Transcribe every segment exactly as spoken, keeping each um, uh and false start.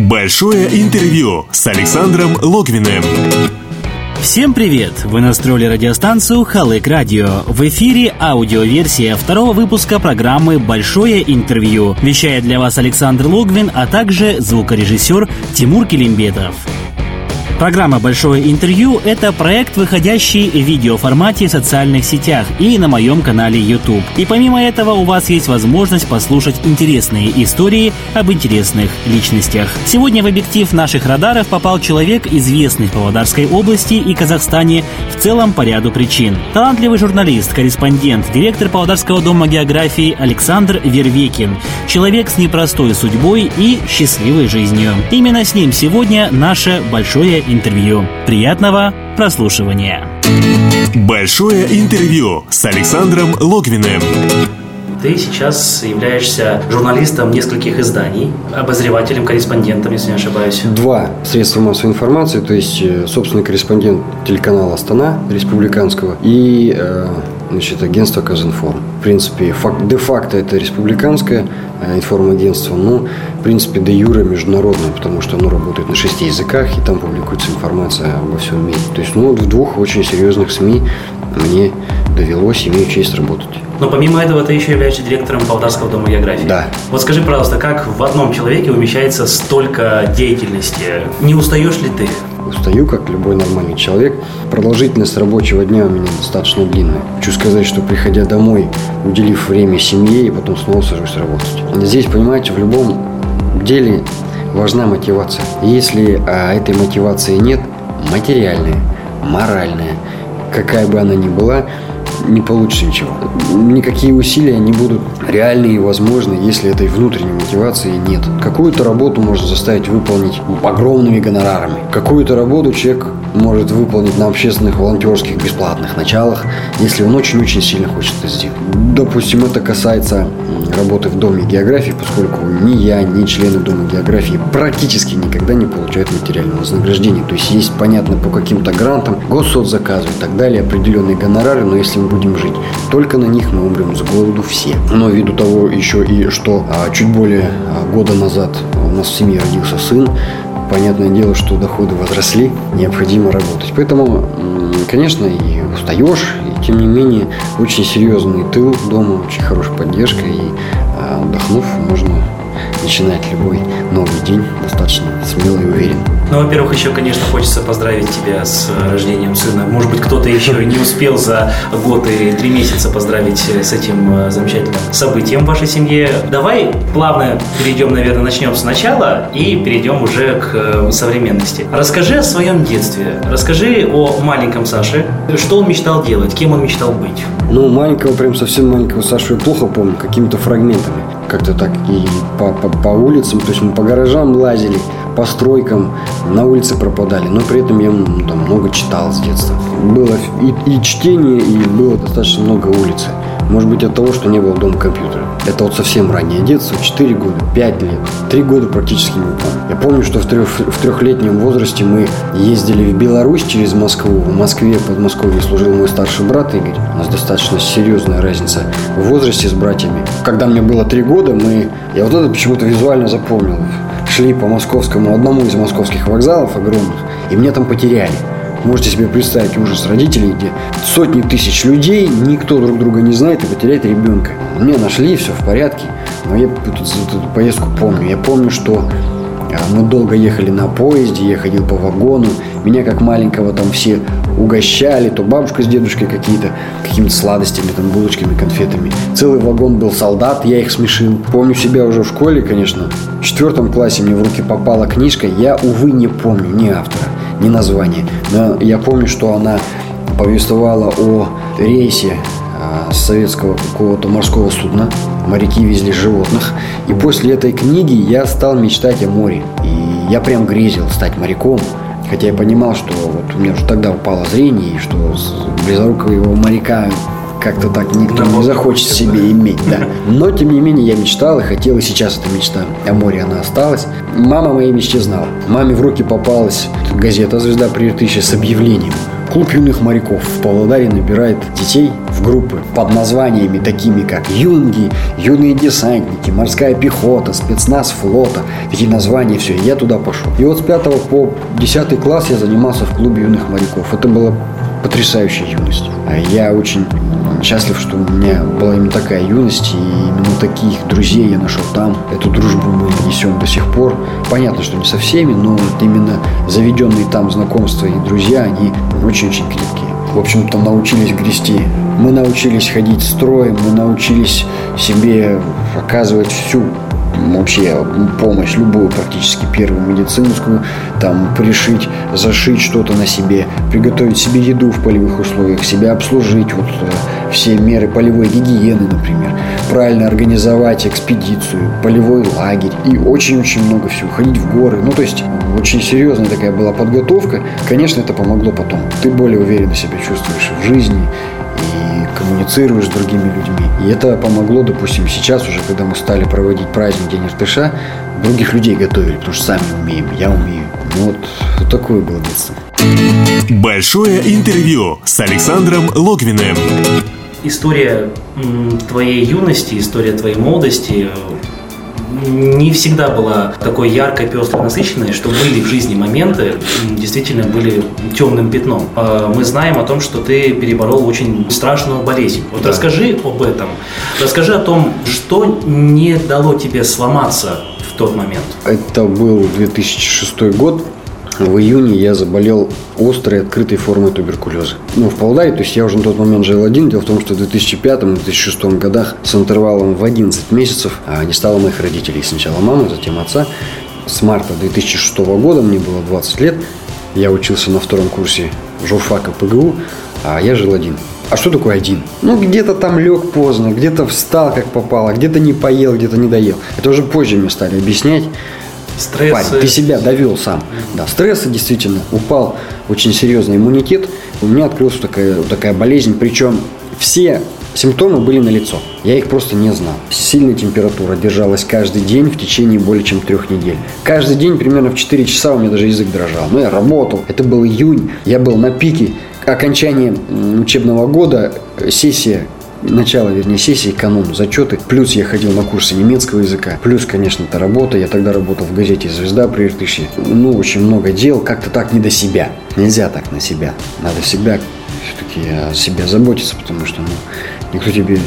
Большое интервью с Александром Логвиным. Всем привет! Вы настроили радиостанцию «Халык Радио». В эфире аудиоверсия второго выпуска программы «Большое интервью». Вещает для вас Александр Логвин, а также звукорежиссер Тимур Келимбетов. Программа «Большое интервью» — это проект, выходящий в видеоформате в социальных сетях и на моем канале YouTube. И помимо этого у вас есть возможность послушать интересные истории об интересных личностях. Сегодня в объектив наших радаров попал человек, известный в Павлодарской области и Казахстане в целом по ряду причин. Талантливый журналист, корреспондент, директор Павлодарского дома географии Александр Вервекин. Человек с непростой судьбой и счастливой жизнью. Именно с ним сегодня наше «Большое интервью». интервью. Приятного прослушивания. Большое интервью с Александром Логвиным. Ты сейчас являешься журналистом нескольких изданий, обозревателем, корреспондентом, если не ошибаюсь. Два средства массовой информации, то есть собственный корреспондент телеканала «Стана» республиканского и значит, агентство «Казинформ». В принципе, факт, де-факто это республиканское информагентство, но, в принципе, де-юре международное, потому что оно работает на шести языках, и там публикуется информация обо всем мире. То есть, ну, в двух очень серьезных СМИ мне довелось, имею честь работать. Но помимо этого ты еще являешься директором Павлодарского дома географии. Да. Вот скажи, пожалуйста, как в одном человеке умещается столько деятельности? Не устаешь ли ты? Устаю, как любой нормальный человек. Продолжительность рабочего дня у меня достаточно длинная. Хочу сказать, что приходя домой, уделив время семье, и потом снова сажусь работать. Здесь, понимаете, в любом деле важна мотивация. Если а, этой мотивации нет, материальная, моральная, какая бы она ни была, не получится ничего. Никакие усилия не будут реальны и возможны, если этой внутренней мотивации нет. Какую-то работу можно заставить выполнить огромными гонорарами. Какую-то работу человек может выполнить на общественных, волонтерских, бесплатных началах, если он очень-очень сильно хочет это сделать. Допустим, это касается работы в Доме географии, поскольку ни я, ни члены Дома географии практически никогда не получают материального вознаграждения. То есть есть, понятно, по каким-то грантам, госсоцзаказу и так далее, определенные гонорары, но если мы будем жить только на них, мы умрем с голоду все. Но ввиду того еще и что а, чуть более а, года назад у нас в семье родился сын, понятное дело, что доходы возросли, необходимо работать. Поэтому, конечно, и устаешь, и тем не менее очень серьезный тыл дома, очень хорошая поддержка, и а, отдохнув, можно начинать любой новый день достаточно смело и уверенно. Ну, во-первых, еще, конечно, хочется поздравить тебя с рождением сына. Может быть, кто-то еще не успел за год и три месяца поздравить с этим замечательным событием в вашей семье. Давай плавно перейдем, наверное, начнем сначала и перейдем уже к современности. Расскажи о своем детстве. Расскажи о маленьком Саше. Что он мечтал делать? Кем он мечтал быть? Ну, маленького, прям совсем маленького Сашу я плохо помню, какими-то фрагментами. Как-то так и по, по, по улицам, то есть мы по гаражам лазили, по стройкам, на улице пропадали, но при этом я ну, там, много читал с детства. Было и, и чтение, и было достаточно много улицы. Может быть, от того, что не было дома компьютера. Это вот совсем раннее детство, четыре года, пять лет, три года практически не помню. Я помню, что в, трех, в трехлетнем возрасте мы ездили в Беларусь через Москву. В Москве, в Подмосковье служил мой старший брат Игорь. У нас достаточно серьезная разница в возрасте с братьями. Когда мне было три года, мы... Я вот это почему-то визуально запомнил. Шли по московскому, одному из московских вокзалов огромных, и меня там потеряли. Можете себе представить ужас родителей, где сотни тысяч людей, никто друг друга не знает и потеряет ребенка. Меня нашли, все в порядке, но я эту, эту поездку помню. Я помню, что мы долго ехали на поезде, я ходил по вагону, меня как маленького там все угощали, то бабушка с дедушкой какие-то, какими-то сладостями, там, булочками, конфетами. Целый вагон был солдат, я их смешил. Помню себя уже в школе, конечно. В четвертом классе мне в руки попала книжка, я, увы, не помню ни автора, ни названия. Но я помню, что она повествовала о рейсе с советского какого-то морского судна. Моряки везли животных. И после этой книги я стал мечтать о море. И я прям грезил стать моряком. Хотя я понимал, что вот у меня уже тогда упало зрение, и что близорукого моряка как-то так никто не захочет себе иметь, да. Но, тем не менее, я мечтал и хотел, и сейчас эта мечта о море, она осталась. Мама моей мечте знала. Маме в руки попалась газета «Звезда Прииртышья» с объявлением Клуб юных моряков в Павлодаре набирает детей в группы под названиями такими, как «Юнги», «Юные десантники», «Морская пехота», «Спецназ флота». Такие названия, все, и я туда пошел. И вот с пятого по десятый класс я занимался в клубе юных моряков. Это было потрясающая юность. Я очень счастлив, что у меня была именно такая юность, и именно таких друзей я нашел там. Эту дружбу мы несем до сих пор. Понятно, что не со всеми, но вот именно заведенные там знакомства и друзья, они очень-очень крепкие. В общем-то, научились грести. Мы научились ходить строем, мы научились себе оказывать всю вообще помощь, любую практически, первую медицинскую, там, пришить, зашить что-то на себе, приготовить себе еду в полевых условиях, себя обслужить, вот все меры полевой гигиены, например, правильно организовать экспедицию, полевой лагерь и очень-очень много всего, ходить в горы, ну, то есть очень серьезная такая была подготовка, конечно, это помогло потом, ты более уверенно себя чувствуешь в жизни, коммуницируешь с другими людьми. И это помогло, допустим, сейчас уже, когда мы стали проводить праздник День Иртыша, других людей готовили, потому что сами умеем, я умею. Ну, вот, вот такое было детство. Большое интервью с Александром Логвиным. История твоей юности, история твоей молодости не всегда была такой яркой, пестрой, насыщенной, что были в жизни моменты, действительно были темным пятном. Мы знаем о том, что ты переборол очень страшную болезнь. Вот да. Расскажи об этом. Расскажи о том, что не дало тебе сломаться в тот момент. Это был две тысячи шестой год. В июне я заболел острой открытой формой туберкулеза. Ну, в Павлодаре, то есть я уже на тот момент жил один. Дело в том, что в две тысячи пятом - две тысячи шестом годах с интервалом в одиннадцать месяцев не стало моих родителей. Сначала мамы, затем отца. С марта две тысячи шестого года мне было двадцать лет. Я учился на втором курсе журфака ПГУ, а я жил один. А что такое один? Ну, где-то там лег поздно, где-то встал как попало, где-то не поел, где-то не доел. Это уже позже мне стали объяснять. Стрессы. Парень, ты себя довел сам. Да, стрессы, действительно. Упал очень серьезный иммунитет. У меня открылась такая, такая болезнь. Причем все симптомы были налицо. Я их просто не знал. Сильная температура держалась каждый день в течение более чем трех недель. Каждый день примерно в четыре часа у меня даже язык дрожал. Но я работал. Это был июнь. Я был на пике. Окончание учебного года, сессия, начало, вернее, сессии, канун, зачеты. Плюс я ходил на курсы немецкого языка. Плюс, конечно, это работа. Я тогда работал в газете «Звезда Прииртышья». Ну, очень много дел. Как-то так не до себя. Нельзя так на себя. Надо всегда все-таки о себе заботиться, потому что ну, никто тебе э,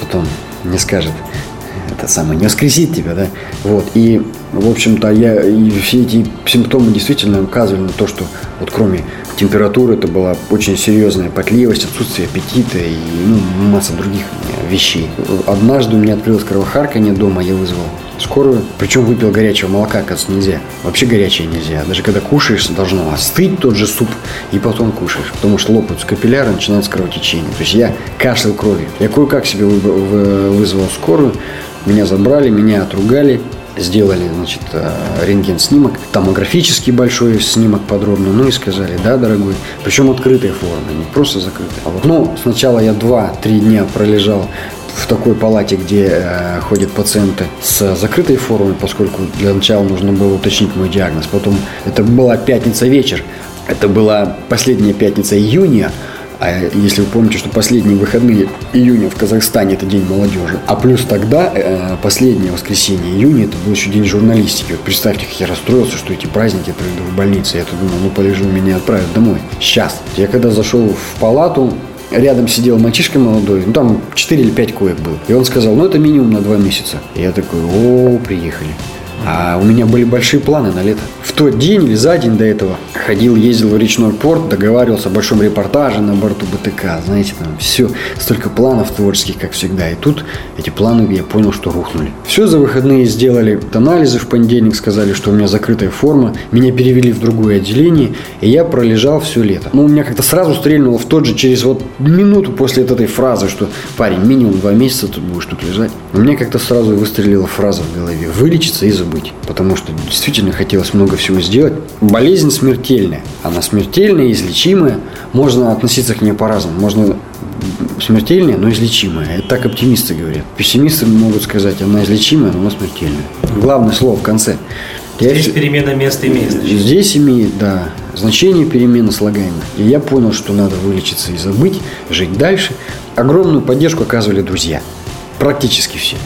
потом не скажет. Это самое, не воскресит тебя, да? Вот. И, в общем-то, я и все эти симптомы действительно указывали на то, что вот кроме температуры, это была очень серьезная потливость, отсутствие аппетита и ну, масса других вещей. Однажды у меня открылось кровохарканье дома, я вызвал скорую, причем выпил горячего молока, оказывается, нельзя. Вообще горячее нельзя. Даже когда кушаешь, должно остыть тот же суп и потом кушаешь, потому что лопаются капилляры, начинается кровотечение. То есть я кашлял кровью. Я кое-как себе вызвал скорую, меня забрали, меня отругали. Сделали, значит, рентген-снимок, томографический большой снимок подробный, ну и сказали, да, дорогой, причем открытая форма, не просто закрытая. А вот, ну, сначала я два-три дня пролежал в такой палате, где э, ходят пациенты с закрытой формой, поскольку для начала нужно было уточнить мой диагноз. Потом, это была пятница вечер, это была последняя пятница июня. А если вы помните, что последние выходные июня в Казахстане – это День молодежи. А плюс тогда, последнее воскресенье июня, это был еще День журналистики. Вот представьте, как я расстроился, что эти праздники я проведу в больнице. Я-то думал, ну полежу, меня отправят домой. Сейчас. Я когда зашел в палату, рядом сидел мальчишка молодой, ну там четыре или пять коек было. И он сказал, ну это минимум на два месяца. И я такой, о, приехали. А у меня были большие планы на лето. В тот день или за день до этого ходил, ездил в речной порт, договаривался о большом репортаже на борту БТК. Знаете, там все, столько планов творческих, как всегда. И тут эти планы, я понял, что рухнули. Все за выходные сделали анализы в понедельник, сказали, что у меня закрытая форма. Меня перевели в другое отделение, и я пролежал все лето. Но у меня как-то сразу стрельнуло в тот же, через вот минуту после этой фразы, что парень, минимум два месяца тут будешь тут лежать. У меня как-то сразу выстрелила фраза в голове: вылечиться и забыть. Быть, потому что действительно хотелось много всего сделать. Болезнь смертельная. Она смертельная, излечимая. Можно относиться к ней по-разному. Можно смертельная, но излечимая. Это так оптимисты говорят. Пессимисты могут сказать, она излечимая, но она смертельная. Главное слово в конце. Здесь Я... перемена мест имеет. Здесь имеет, да. значение перемены слагаемых. И я понял, что надо вылечиться и забыть, жить дальше. Огромную поддержку оказывали друзья. Практически все.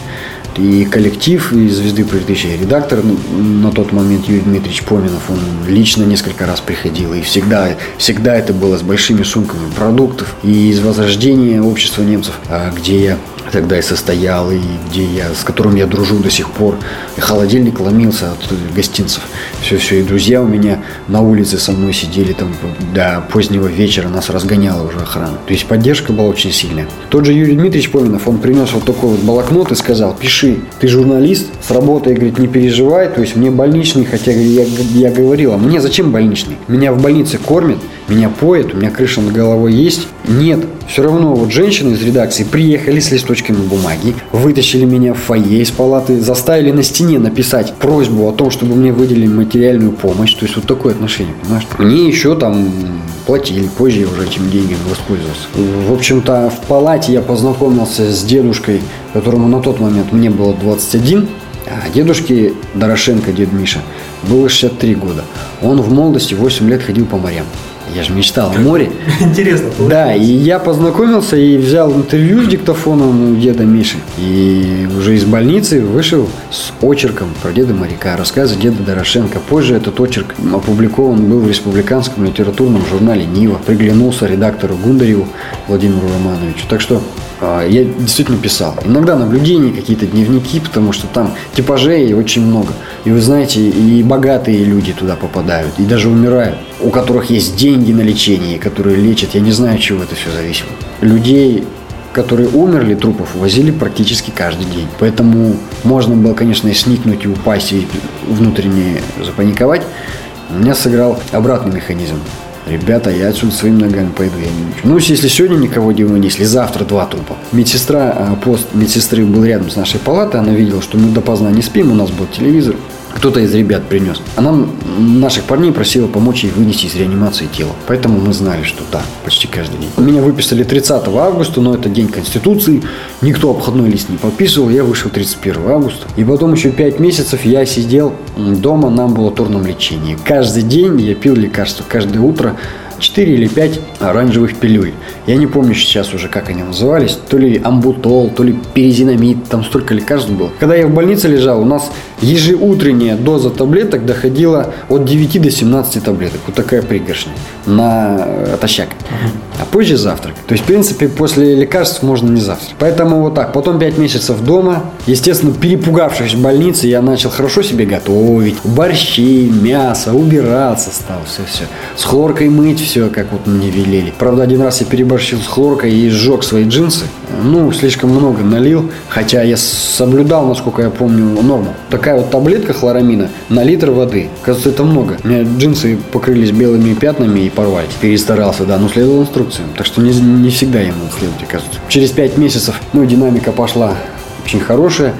И коллектив, и «Звезды Прииртышья», и редактор на тот момент Юрий Дмитриевич Поминов, он лично несколько раз приходил, и всегда, всегда это было с большими сумками продуктов, и из возрождения общества немцев, где я тогда и состоял, и где я, с которым я дружу до сих пор, и холодильник ломился от гостинцев, все-все, и друзья у меня на улице со мной сидели там до позднего вечера, нас разгоняла уже охрана, то есть поддержка была очень сильная. Тот же Юрий Дмитриевич Поминов, он принес вот такой вот блокнот и сказал: пиши, ты журналист, с работой, говорит, не переживай, то есть мне больничный, хотя я, я говорил, а мне зачем больничный? Меня в больнице кормят, меня поят, у меня крыша над головой есть. Нет, все равно вот женщины из редакции приехали с листочками бумаги, вытащили меня в фойе из палаты, заставили на стене написать просьбу о том, чтобы мне выделили материальную помощь, то есть вот такое отношение, понимаешь? Мне еще там платили, позже я уже этими деньгами воспользовался. В общем-то, в палате я познакомился с дедушкой, которому на тот момент мне было двадцать один, а дедушке Дорошенко, дед Миша, было шестьдесят три года. Он в молодости восемь лет ходил по морям. Я же мечтал о море. Интересно получилось. Да, и я познакомился и взял интервью с диктофоном у деда Миши. И уже из больницы вышел с очерком про деда моряка, рассказы деда Дорошенко. Позже этот очерк опубликован был в республиканском литературном журнале «Нива». Приглянулся редактору Гундареву Владимиру Романовичу. Так что э, я действительно писал. Иногда наблюдения, какие-то дневники, потому что там типажей очень много. И вы знаете, и богатые люди туда попадают, и даже умирают, у которых есть деньги на лечение, которые лечат, я не знаю, от чего это все зависело. Людей, которые умерли, трупов возили практически каждый день. Поэтому можно было, конечно, и сникнуть, и упасть, и внутренне запаниковать. У меня сыграл обратный механизм. Ребята, я отсюда своими ногами пойду, я не учу. Ну, если сегодня никого не вынесли, завтра два трупа. Медсестра, пост медсестры был рядом с нашей палатой, она видела, что мы допоздна не спим, у нас был телевизор. Кто-то из ребят принес. Она наших парней просила помочь ей вынести из реанимации тело. Поэтому мы знали, что да, почти каждый день. Меня выписали тридцатого августа, но это день Конституции. Никто обходной лист не подписывал. Я вышел тридцать первого августа. И потом еще пять месяцев я сидел дома на амбулаторном лечении. Каждый день я пил лекарства. Каждое утро четыре или пять оранжевых пилюль. Я не помню сейчас уже, как они назывались. То ли амбутол, то ли перизинамид. Там столько лекарств было. Когда я в больнице лежал, у нас ежеутренняя доза таблеток доходила от девяти до семнадцати таблеток. Вот такая пригоршня на тощак. А позже завтрак. То есть, в принципе, после лекарств можно не завтрак. Поэтому вот так. Потом пять месяцев дома. Естественно, перепугавшись в больнице, я начал хорошо себе готовить. Борщи, мясо, убираться стал. Все-все. С хлоркой мыть все, как вот мне велели. Правда, один раз я переборщил с хлоркой и сжег свои джинсы. Ну, слишком много налил. Хотя я соблюдал, насколько я помню, норму. Такая вот таблетка хлорамина на литр воды. Кажется, это много. У меня джинсы покрылись белыми пятнами и порвались. Перестарался, да. Но следовал инструкции. Так что не, не всегда ему следует, оказывается. Через пять месяцев, ну, динамика пошла очень хорошая.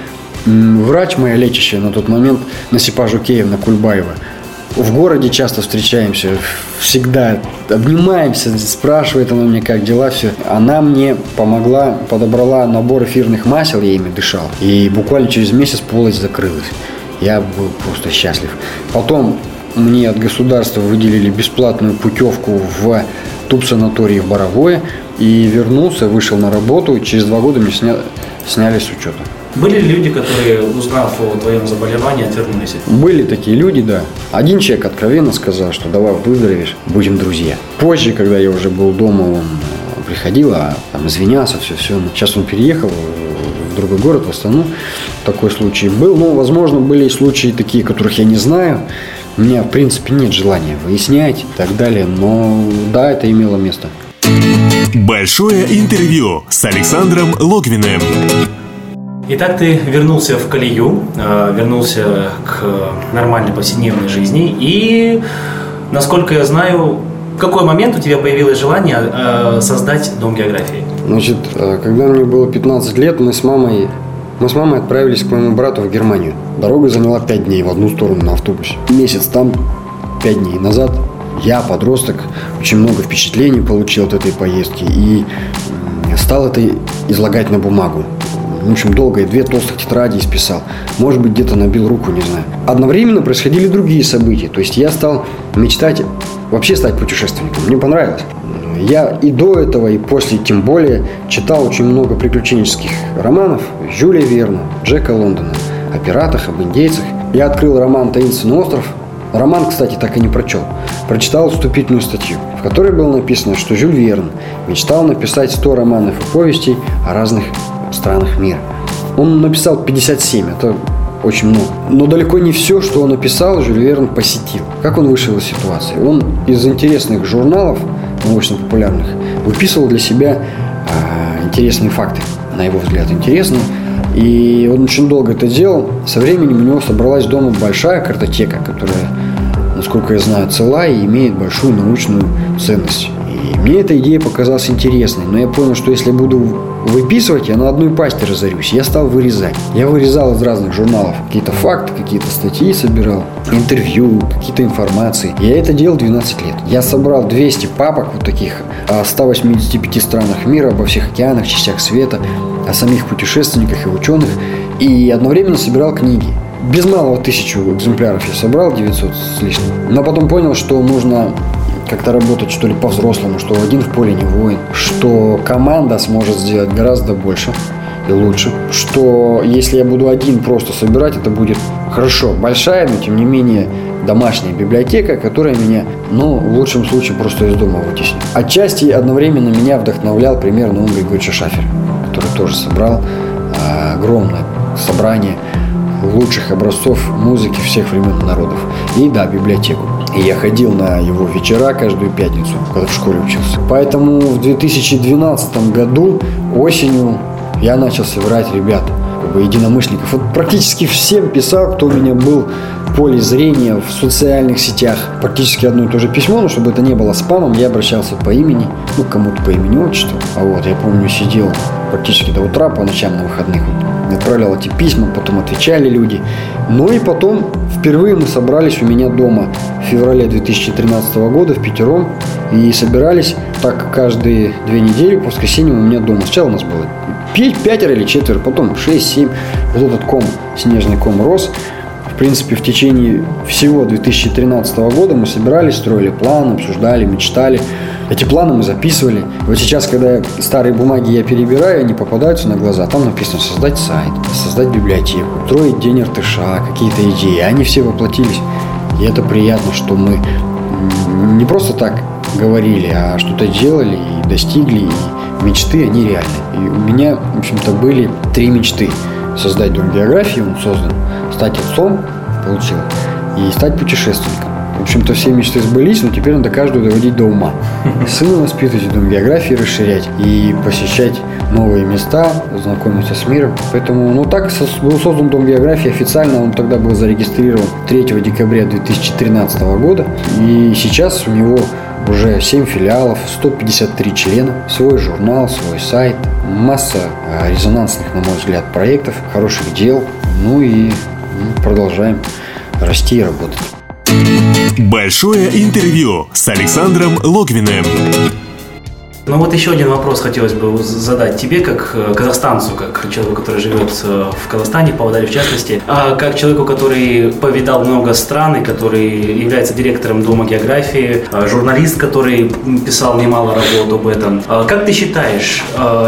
Врач моя лечащая на тот момент, Насипа Жукеевна Кульбаева. В городе часто встречаемся, всегда обнимаемся, спрашивает она мне, как дела, все. Она мне помогла, подобрала набор эфирных масел, я ими дышал. И буквально через месяц полость закрылась. Я был просто счастлив. Потом мне от государства выделили бесплатную путевку в тубсанатории в Боровое. И вернулся, вышел на работу. Через два года меня сня... сняли с учета. Были ли люди, которые, узнав о твоем заболевании, отвернулись? Были такие люди, да. Один человек откровенно сказал, что давай выздоровеешь, будем друзья. Позже, когда я уже был дома, он приходил, а там извинялся, все-все. Сейчас он переехал в другой город, в Астану. Такой случай был. Но, возможно, были и случаи такие, которых я не знаю. У меня, в принципе, нет желания выяснять и так далее, но да, это имело место. Большое интервью с Александром Логвиным. Итак, ты вернулся в колею, вернулся к нормальной повседневной жизни. И, насколько я знаю, в какой момент у тебя появилось желание создать Дом географии? Значит, когда мне было пятнадцать лет, мы с мамой... Мы с мамой отправились к моему брату в Германию. Дорога заняла пять дней в одну сторону на автобусе. Месяц там, пять дней назад. Я, подросток, очень много впечатлений получил от этой поездки и стал это излагать на бумагу. В общем, долго, и две толстых тетради исписал. Может быть, где-то набил руку, не знаю. Одновременно происходили другие события. То есть я стал мечтать вообще стать путешественником. Мне понравилось. Я и до этого, и после, тем более, читал очень много приключенческих романов Жюля Верна, Джека Лондона, о пиратах, об индейцах. Я открыл роман «Таинственный остров». Роман, кстати, так и не прочел. Прочитал вступительную статью, в которой было написано, что Жюль Верн мечтал написать сто романов и повестей о разных странах мира. Он написал пятьдесят семь, это очень много. Но далеко не все, что он написал, Жюль Верн посетил. Как он вышел из ситуации? Он из интересных журналов, научно-популярных, выписывал для себя а, интересные факты, на его взгляд, интересные. И он очень долго это делал. Со временем у него собралась дома большая картотека, которая, насколько я знаю, цела и имеет большую научную ценность. И мне эта идея показалась интересной. Но я понял, что если буду выписывать, я на одной пасте разорюсь. Я стал вырезать. Я вырезал из разных журналов какие-то факты, какие-то статьи собирал, интервью, какие-то информации. Я это делал двенадцать лет. Я собрал двести папок вот таких о ста восьмидесяти пяти странах мира, обо всех океанах, частях света, о самих путешественниках и ученых. И одновременно собирал книги. Без малого тысячу экземпляров я собрал, девятьсот с лишним. Но потом понял, что нужно как-то работать, что ли, по-взрослому, что один в поле не воин, что команда сможет сделать гораздо больше и лучше, что если я буду один просто собирать, это будет хорошо, большая, но тем не менее домашняя библиотека, которая меня, ну, в лучшем случае, просто из дома вытеснит. Отчасти одновременно меня вдохновлял примерно Андрей Григорьевич Шафер, который тоже собрал огромное собрание лучших образцов музыки всех времен и народов. И да, библиотеку. И я ходил на его вечера каждую пятницу, когда в школе учился. Поэтому в две тысячи двенадцатом году, осенью, я начал собирать ребят, как бы единомышленников. Вот практически всем писал, кто у меня был в поле зрения, в социальных сетях. Практически одно и то же письмо, но чтобы это не было спамом, я обращался по имени, ну, кому-то по имени-отчеству. А вот, я помню, сидел практически до утра, по ночам на выходных. Отправлял эти письма, потом отвечали люди. Ну и потом впервые мы собрались у меня дома в феврале две тысячи тринадцатого года впятером. И собирались так каждые две недели по воскресеньям у меня дома. Сначала у нас было пятеро или четверо, потом шесть-семь. Вот этот ком, снежный ком рос. В принципе, в течение всего две тысячи тринадцатого года мы собирались, строили планы, обсуждали, мечтали. Эти планы мы записывали. Вот сейчас, когда старые бумаги я перебираю, они попадаются на глаза. Там написано «создать сайт», «создать библиотеку», «строить день РТШ», какие-то идеи. Они все воплотились. И это приятно, что мы не просто так говорили, а что-то делали и достигли. И мечты, они реальны. И у меня, в общем-то, были три мечты. Создать дом географии, он создан. Стать отцом, получил. И стать путешественником. В общем-то, все мечты сбылись, но теперь надо каждую доводить до ума. Сына воспитывать, дом географии расширять и посещать новые места, знакомиться с миром. Поэтому, ну, так был создан дом географии официально. Он тогда был зарегистрирован третьего декабря две тысячи тринадцатого года. И сейчас у него уже семь филиалов, сто пятьдесят три члена, свой журнал, свой сайт, масса резонансных, на мой взгляд, проектов, хороших дел. Ну и продолжаем расти и работать. Большое интервью с Александром Логвиным. Ну вот еще один вопрос хотелось бы задать тебе, как казахстанцу, как человеку, который живет в Казахстане, в Павлодаре в частности, а как человеку, который повидал много стран и который является директором Дома географии, журналист, который писал немало работ об этом. Как ты считаешь,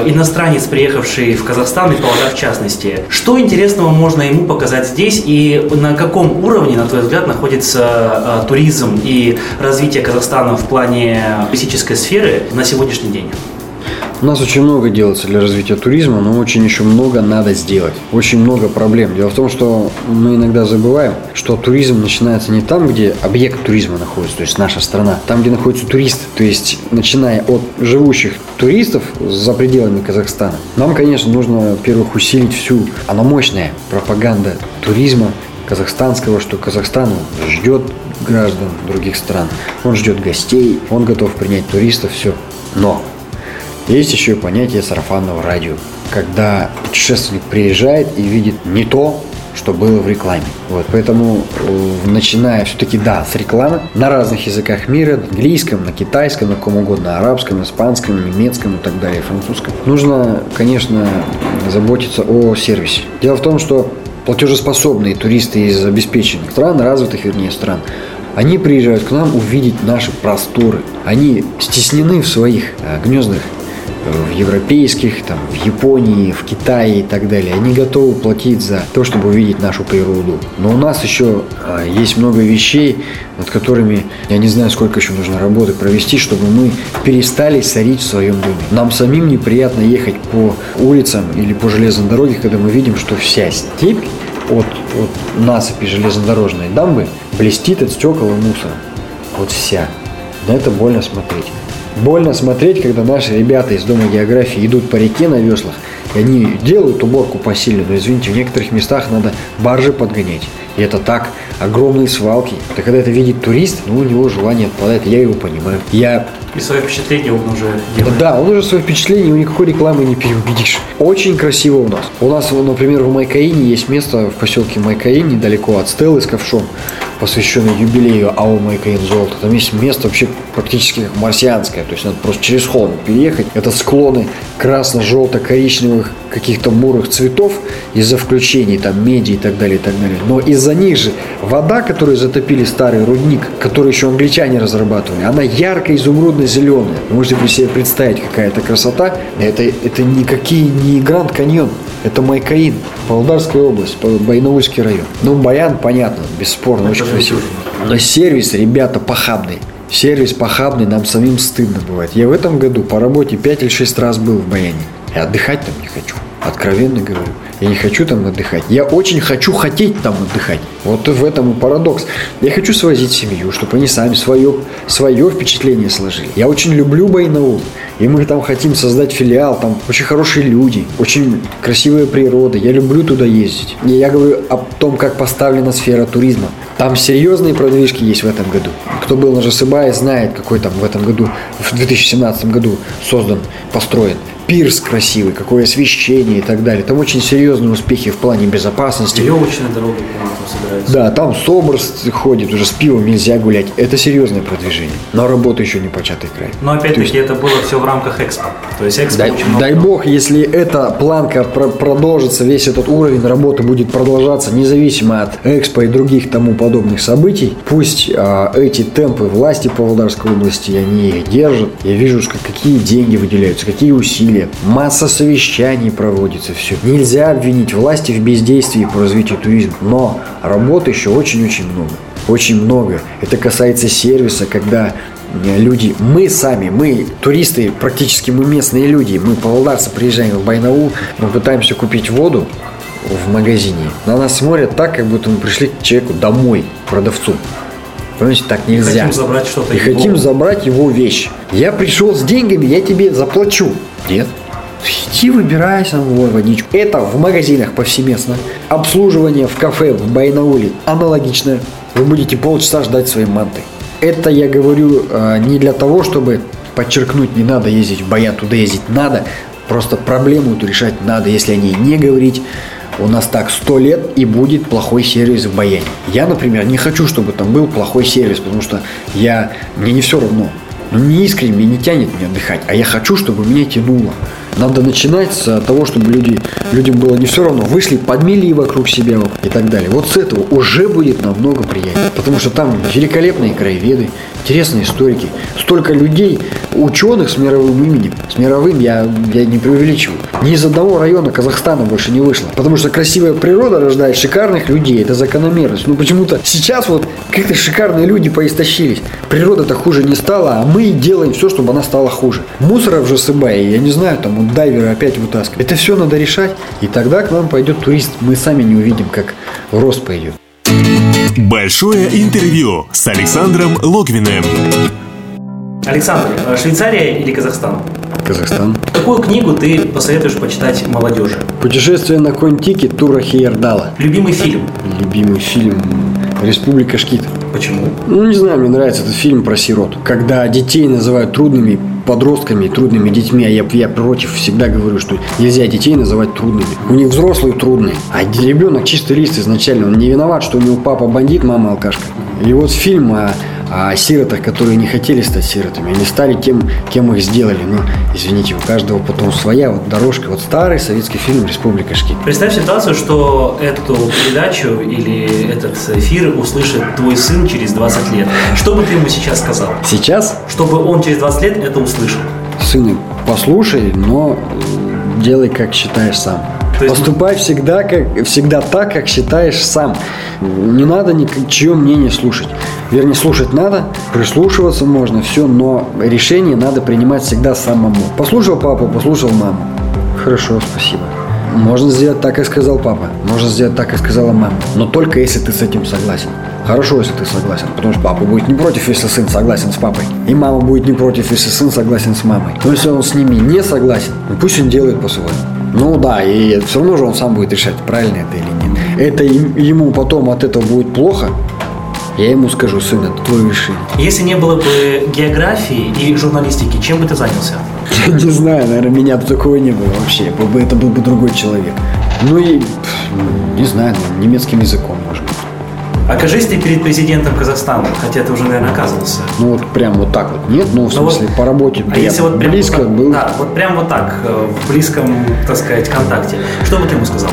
иностранец, приехавший в Казахстан и Павлодар в частности, что интересного можно ему показать здесь и на каком уровне, на твой взгляд, находится туризм и развитие Казахстана в плане туристической сферы на сегодняшний день? День. У нас очень много делается для развития туризма, но очень еще много надо сделать. Очень много проблем. Дело в том, что мы иногда забываем, что туризм начинается не там, где объект туризма находится, то есть наша страна, там, где находятся туристы. То есть, начиная от живущих туристов за пределами Казахстана, нам, конечно, нужно, во-первых, усилить всю, она мощная пропаганда туризма казахстанского, что Казахстан ждет граждан других стран, он ждет гостей, он готов принять туристов, все. Но есть еще и понятие сарафанного радио, когда путешественник приезжает и видит не то, что было в рекламе. Вот, поэтому, начиная все-таки, да, с рекламы, на разных языках мира, на английском, на китайском, на ком угодно, на арабском, испанском, немецком и так далее, французском, нужно, конечно, заботиться о сервисе. Дело в том, что платежеспособные туристы из обеспеченных стран, развитых, вернее, стран, Они приезжают к нам увидеть наши просторы. Они стеснены в своих гнездах, в европейских, там, в Японии, в Китае и так далее. Они готовы платить за то, чтобы увидеть нашу природу. Но у нас еще есть много вещей, над которыми я не знаю, сколько еще нужно работы провести, чтобы мы перестали сорить в своем доме. Нам самим неприятно ехать по улицам или по железной дороге, когда мы видим, что вся степь от, от насыпи железнодорожной дамбы блестит от стекол и мусора. Вот вся. На это больно смотреть. Больно смотреть, когда наши ребята из Дома географии идут по реке на веслах, и они делают уборку посильную, но, извините, в некоторых местах надо баржи подгонять. И это так, огромные свалки. Да когда это видит турист, ну, у него желание отпадает, я его понимаю. Я... И свое впечатление он уже делает. Да, он уже свое впечатление, его никакой рекламы не переубедишь. Очень красиво у нас. У нас, например, в Майкаине есть место, в поселке Майкаин, недалеко от Стеллы с ковшом, посвященный юбилею АО «Майкаин Золото». Там есть место вообще практически как марсианское, то есть надо просто через холм переехать. Это склоны красно-желто-коричневых каких-то бурых цветов из-за включений, там, меди и так далее, и так далее. Но из-за них же вода, которую затопили старый рудник, который еще англичане разрабатывали, она ярко изумрудно-зеленая. Вы можете себе представить, какая это красота. Это, это никакие не Гранд Каньон, это Майкаин, Павлодарская область, Байнаульский район. Ну, Баян, понятно, бесспорно, очень красиво. Но сервис, ребята, похабный. Сервис похабный, нам самим стыдно бывает. Я в этом году по работе пять или шесть раз был в Баяне. И отдыхать там не хочу. Откровенно говорю, я не хочу там отдыхать. Я очень хочу хотеть там отдыхать. Вот в этом и парадокс. Я хочу свозить семью, чтобы они сами свое, свое впечатление сложили. Я очень люблю Баянаул. И мы там хотим создать филиал. Там очень хорошие люди, очень красивая природа. Я люблю туда ездить. И я говорю о том, как поставлена сфера туризма. Там серьезные продвижки есть в этом году. Кто был на Жасыбае, знает, какой там в этом году, в две тысячи семнадцатом году создан, построен. Пирс красивый, какое освещение и так далее. Там очень серьезные успехи в плане безопасности. Веревочная дорога, по-моему, там собирается. Да, там СОБРС ходит, уже с пивом нельзя гулять. Это серьезное продвижение. Но работа еще не початый край. Но опять-таки есть... это было все в рамках Экспо. То есть Экспо дай, дай бог, если эта планка про- продолжится, весь этот уровень работы будет продолжаться, независимо от Экспо и других тому подобных событий. Пусть а, эти темпы власти Павлодарской области, они их держат. Я вижу, какие деньги выделяются, какие усилия. Масса совещаний проводится, все. Нельзя обвинить власти в бездействии по развитию туризма, но работы еще очень-очень много. Очень много. Это касается сервиса, когда люди, мы сами, мы туристы, практически мы местные люди, мы павлодарцы приезжаем в Байнаул, мы пытаемся купить воду в магазине. На нас смотрят так, как будто мы пришли к человеку домой, продавцу. Понимаете, так нельзя. И хотим забрать что-то. И его. хотим забрать его вещь. Я пришел с деньгами, я тебе заплачу. Нет. Иди выбирай самую водичку. Это в магазинах повсеместно. Обслуживание в кафе в Байнауле аналогично. Вы будете полчаса ждать своей манты. Это я говорю э, не для того, чтобы подчеркнуть, не надо ездить в Баян, туда ездить надо. Просто проблему эту решать надо, если о ней не говорить. У нас так сто лет и будет плохой сервис в Баяне. Я, например, не хочу, чтобы там был плохой сервис, потому что я, мне не все равно. Ну, не искренне, не тянет меня отдыхать, а я хочу, чтобы меня тянуло. Надо начинать с того, чтобы люди, людям было не все равно. Вышли, подмели вокруг себя и так далее. Вот с этого уже будет намного приятнее. Потому что там великолепные краеведы, интересные историки. Столько людей, ученых с мировым именем. С мировым я, я не преувеличиваю. Ни из одного района Казахстана больше не вышло. Потому что красивая природа рождает шикарных людей. Это закономерность. Ну почему-то сейчас вот какие-то шикарные люди поистощились. Природа-то хуже не стала, а мы делаем все, чтобы она стала хуже. Мусора в Жасыбае, я не знаю, там дайверы опять вытаскивают. Это все надо решать, и тогда к нам пойдет турист. Мы сами не увидим, как рост пойдет. Большое интервью с Александром Логвиным. Александр, Швейцария или Казахстан? Казахстан. Какую книгу ты посоветуешь почитать молодежи? «Путешествие на Контике» Тура Хейердала. Любимый фильм? Любимый фильм «Республика Шкит». Почему? Ну, не знаю, мне нравится этот фильм про сирот. Когда детей называют трудными подростками, трудными детьми, а я, я против, всегда говорю, что нельзя детей называть трудными. У них взрослые трудные, а ребенок чистый лист изначально. Он не виноват, что у него папа бандит, мама алкашка. И вот фильм о, о сиротах, которые не хотели стать сиротами, они стали тем, кем их сделали. Ну, извините, у каждого потом своя вот дорожка. Вот старый советский фильм «Республика Шки». Представь ситуацию, что эту передачу или этот эфир услышит твой сын через двадцать лет. Что бы ты ему сейчас сказал? Сейчас? Чтобы он через двадцать лет это услышал. Сын, послушай, но делай, как считаешь сам. То есть... Поступай всегда, как, всегда так, как считаешь сам. Не надо ничье мнение слушать. Вернее, слушать надо, прислушиваться можно, все, но решение надо принимать всегда самому. Послушал папу, послушал маму. Хорошо, спасибо. Можно сделать так, как сказал папа. Можно сделать так, как сказала мама. Но только если ты с этим согласен. Хорошо, если ты согласен, потому что папа будет не против, если сын согласен с папой. И мама будет не против, если сын согласен с мамой. Но если он с ними не согласен, пусть он делает по-своему. Ну да, и все равно же он сам будет решать, правильно это или нет. Это ему потом от этого будет плохо. Я ему скажу: сын, это твое решение. Если не было бы географии и журналистики, чем бы ты занялся? Я не знаю, наверное, меня бы такого не было вообще. Это был бы другой человек. Ну и, не знаю, немецким языком, может быть. Окажись ты перед президентом Казахстана, хотя ты уже, наверное, оказывался. Ну вот прям вот так вот, нет? Ну в смысле вот, по работе а если вот прям близко вот так, был. Да, вот прям вот так, в близком, так сказать, контакте. Что бы ты ему сказал?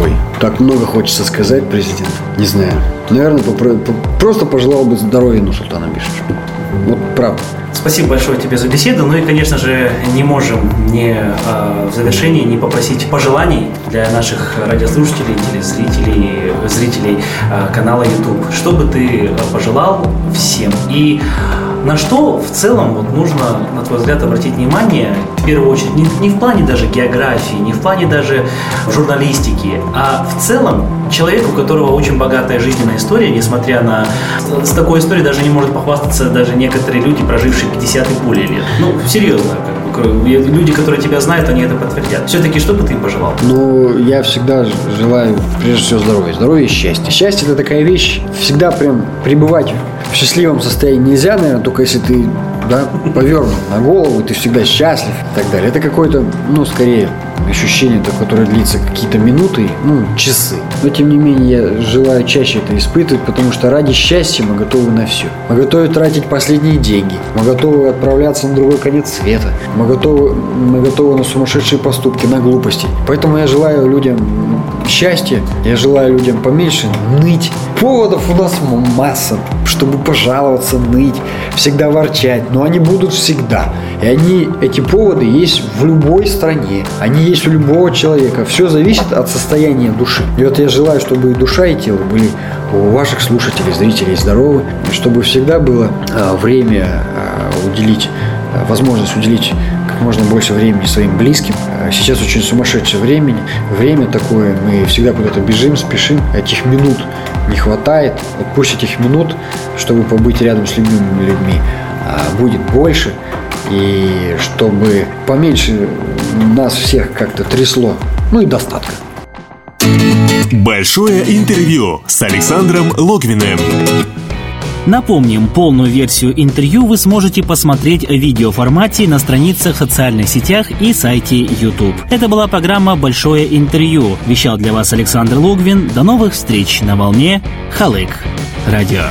Ой, так много хочется сказать президенту. Не знаю. Наверное, попро- просто пожелал бы здоровья Нурсултану Абишевичу. Вот правда. Спасибо большое тебе за беседу. Ну и, конечно же, не можем не э, в завершении не попросить пожеланий для наших радиослушателей, телезрителей, зрителей э, канала YouTube. Что бы ты пожелал всем? И на что в целом вот, нужно, на твой взгляд, обратить внимание, в первую очередь, не, не в плане даже географии, не в плане даже журналистики, а в целом человек, у которого очень богатая жизненная история, несмотря на... С такой историей даже не может похвастаться даже некоторые люди, прожившие пятьдесят и более лет. Ну, серьезно, как бы, люди, которые тебя знают, они это подтвердят. Все-таки что бы ты им пожелал? Ну, я всегда желаю, прежде всего, здоровья. Здоровья и счастья. Счастье – это такая вещь, всегда прям пребывать в счастливом состоянии нельзя, наверное, только если ты, да, повернут на голову, ты всегда счастлив и так далее. Это какое-то, ну, скорее, ощущение, которое длится какие-то минуты, ну, часы. Но, тем не менее, я желаю чаще это испытывать, потому что ради счастья мы готовы на все. Мы готовы тратить последние деньги, мы готовы отправляться на другой конец света, мы готовы, мы готовы на сумасшедшие поступки, на глупости. Поэтому я желаю людям счастья, я желаю людям поменьше ныть. Поводов у нас масса, чтобы пожаловаться, ныть, всегда ворчать. Но они будут всегда. И они, эти поводы есть в любой стране. Они есть у любого человека. Все зависит от состояния души. И вот я желаю, чтобы и душа, и тело были у ваших слушателей, зрителей здоровы. И чтобы всегда было а, время а, уделить, а, возможность уделить как можно больше времени своим близким. А сейчас очень сумасшедшее время. Время такое. Мы всегда куда-то бежим, спешим. Этих минут не хватает. Вот пусть этих минут, чтобы побыть рядом с любимыми людьми, будет больше, и чтобы поменьше нас всех как-то трясло, ну и достатка. Большое интервью с Александром Логвиным. Напомним, полную версию интервью вы сможете посмотреть в видеоформате на страницах в социальных сетях и сайте YouTube. Это была программа «Большое интервью». Вещал для вас Александр Логвин. До новых встреч на волне Халык Радио.